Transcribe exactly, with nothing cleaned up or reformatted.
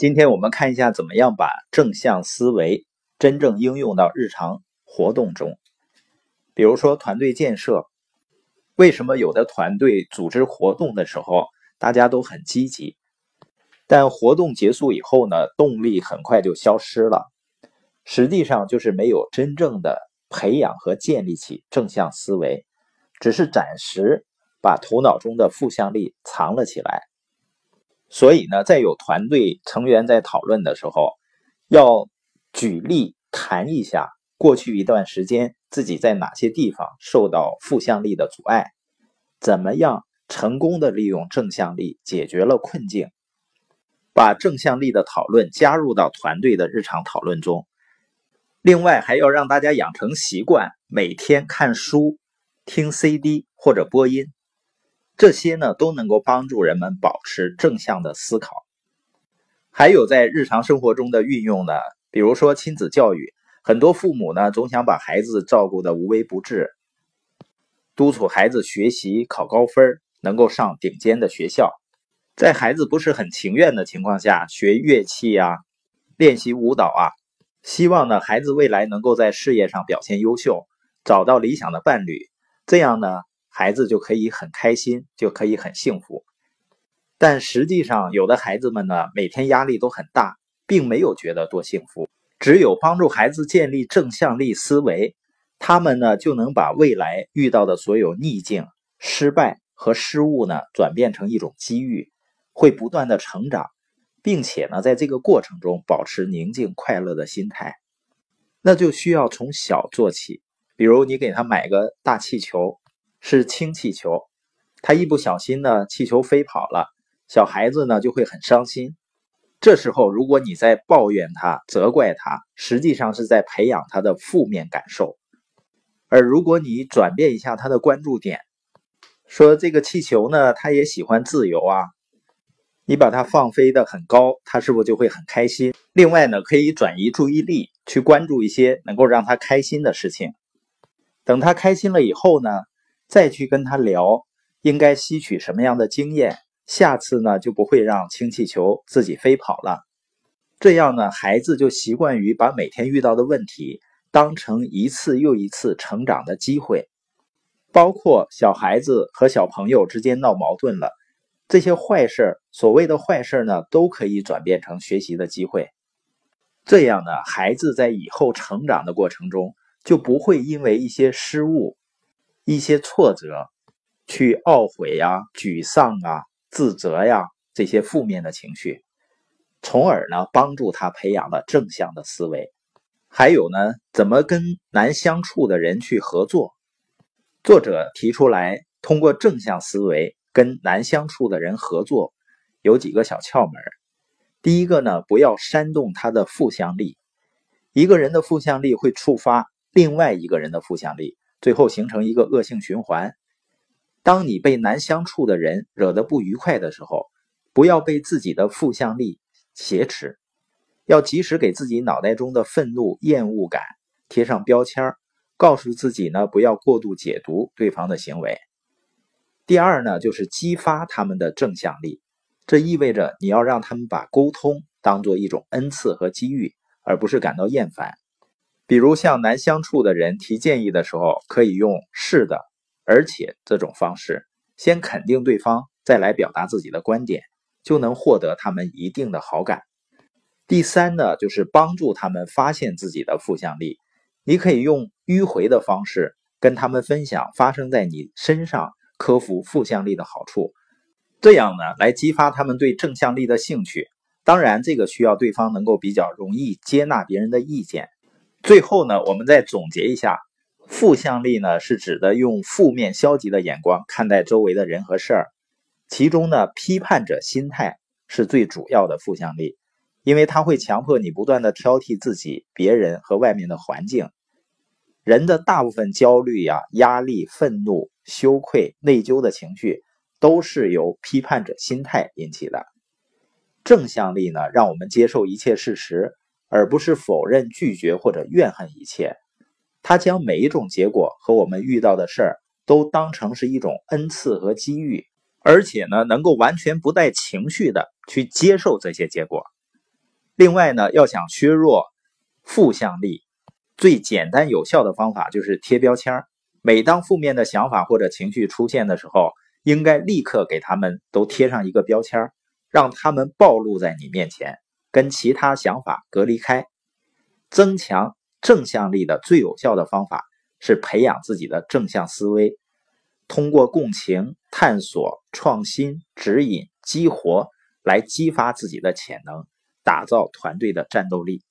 今天我们看一下怎么样把正向思维真正应用到日常活动中。比如说团队建设，为什么有的团队组织活动的时候大家都很积极，但活动结束以后呢，动力很快就消失了？实际上就是没有真正的培养和建立起正向思维，只是暂时把头脑中的负向力藏了起来。所以呢，在有团队成员在讨论的时候，要举例谈一下过去一段时间自己在哪些地方受到负向力的阻碍，怎么样成功的利用正向力解决了困境。把正向力的讨论加入到团队的日常讨论中。另外还要让大家养成习惯，每天看书、听 C D 或者播音。这些呢都能够帮助人们保持正向的思考。还有在日常生活中的运用呢，比如说亲子教育，很多父母呢总想把孩子照顾得无微不至，督促孩子学习考高分，能够上顶尖的学校。在孩子不是很情愿的情况下，学乐器啊，练习舞蹈啊，希望呢孩子未来能够在事业上表现优秀，找到理想的伴侣，这样呢孩子就可以很开心，就可以很幸福。但实际上有的孩子们呢每天压力都很大，并没有觉得多幸福。只有帮助孩子建立正向力思维，他们呢就能把未来遇到的所有逆境、失败和失误呢转变成一种机遇，会不断的成长，并且呢在这个过程中保持宁静快乐的心态。那就需要从小做起，比如你给他买个大气球，是氢气球，他一不小心呢气球飞跑了，小孩子呢就会很伤心。这时候如果你在抱怨他、责怪他，实际上是在培养他的负面感受。而如果你转变一下他的关注点，说这个气球呢他也喜欢自由啊，你把它放飞得很高，他是不是就会很开心？另外呢可以转移注意力，去关注一些能够让他开心的事情。等他开心了以后呢，再去跟他聊应该吸取什么样的经验，下次呢就不会让氢气球自己飞跑了。这样呢，孩子就习惯于把每天遇到的问题当成一次又一次成长的机会。包括小孩子和小朋友之间闹矛盾了，这些坏事，所谓的坏事呢，都可以转变成学习的机会。这样呢，孩子在以后成长的过程中，就不会因为一些失误、一些挫折去懊悔呀、沮丧啊、自责呀这些负面的情绪，从而呢帮助他培养了正向的思维。还有呢，怎么跟难相处的人去合作？作者提出来，通过正向思维跟难相处的人合作，有几个小窍门。第一个呢，不要煽动他的负向力。一个人的负向力会触发另外一个人的负向力，最后形成一个恶性循环。当你被难相处的人惹得不愉快的时候，不要被自己的负向力挟持，要及时给自己脑袋中的愤怒、厌恶感贴上标签，告诉自己呢，不要过度解读对方的行为。第二呢，就是激发他们的正向力，这意味着你要让他们把沟通当作一种恩赐和机遇，而不是感到厌烦。比如向难相处的人提建议的时候，可以用是的、而且这种方式，先肯定对方，再来表达自己的观点，就能获得他们一定的好感。第三呢，就是帮助他们发现自己的负向力。你可以用迂回的方式跟他们分享发生在你身上克服负向力的好处，这样呢，来激发他们对正向力的兴趣。当然，这个需要对方能够比较容易接纳别人的意见。最后呢，我们再总结一下，负向力呢是指的用负面消极的眼光看待周围的人和事儿，其中呢，批判者心态是最主要的负向力，因为它会强迫你不断的挑剔自己、别人和外面的环境。人的大部分焦虑啊、压力、愤怒、羞愧、内疚的情绪，都是由批判者心态引起的。正向力呢，让我们接受一切事实，而不是否认、拒绝或者怨恨一切。他将每一种结果和我们遇到的事儿都当成是一种恩赐和机遇，而且呢，能够完全不带情绪的去接受这些结果。另外呢，要想削弱负向力，最简单有效的方法就是贴标签。每当负面的想法或者情绪出现的时候，应该立刻给他们都贴上一个标签，让他们暴露在你面前，跟其他想法隔离开。增强正向力的最有效的方法是培养自己的正向思维，通过共情、探索、创新、指引、激活来激发自己的潜能，打造团队的战斗力。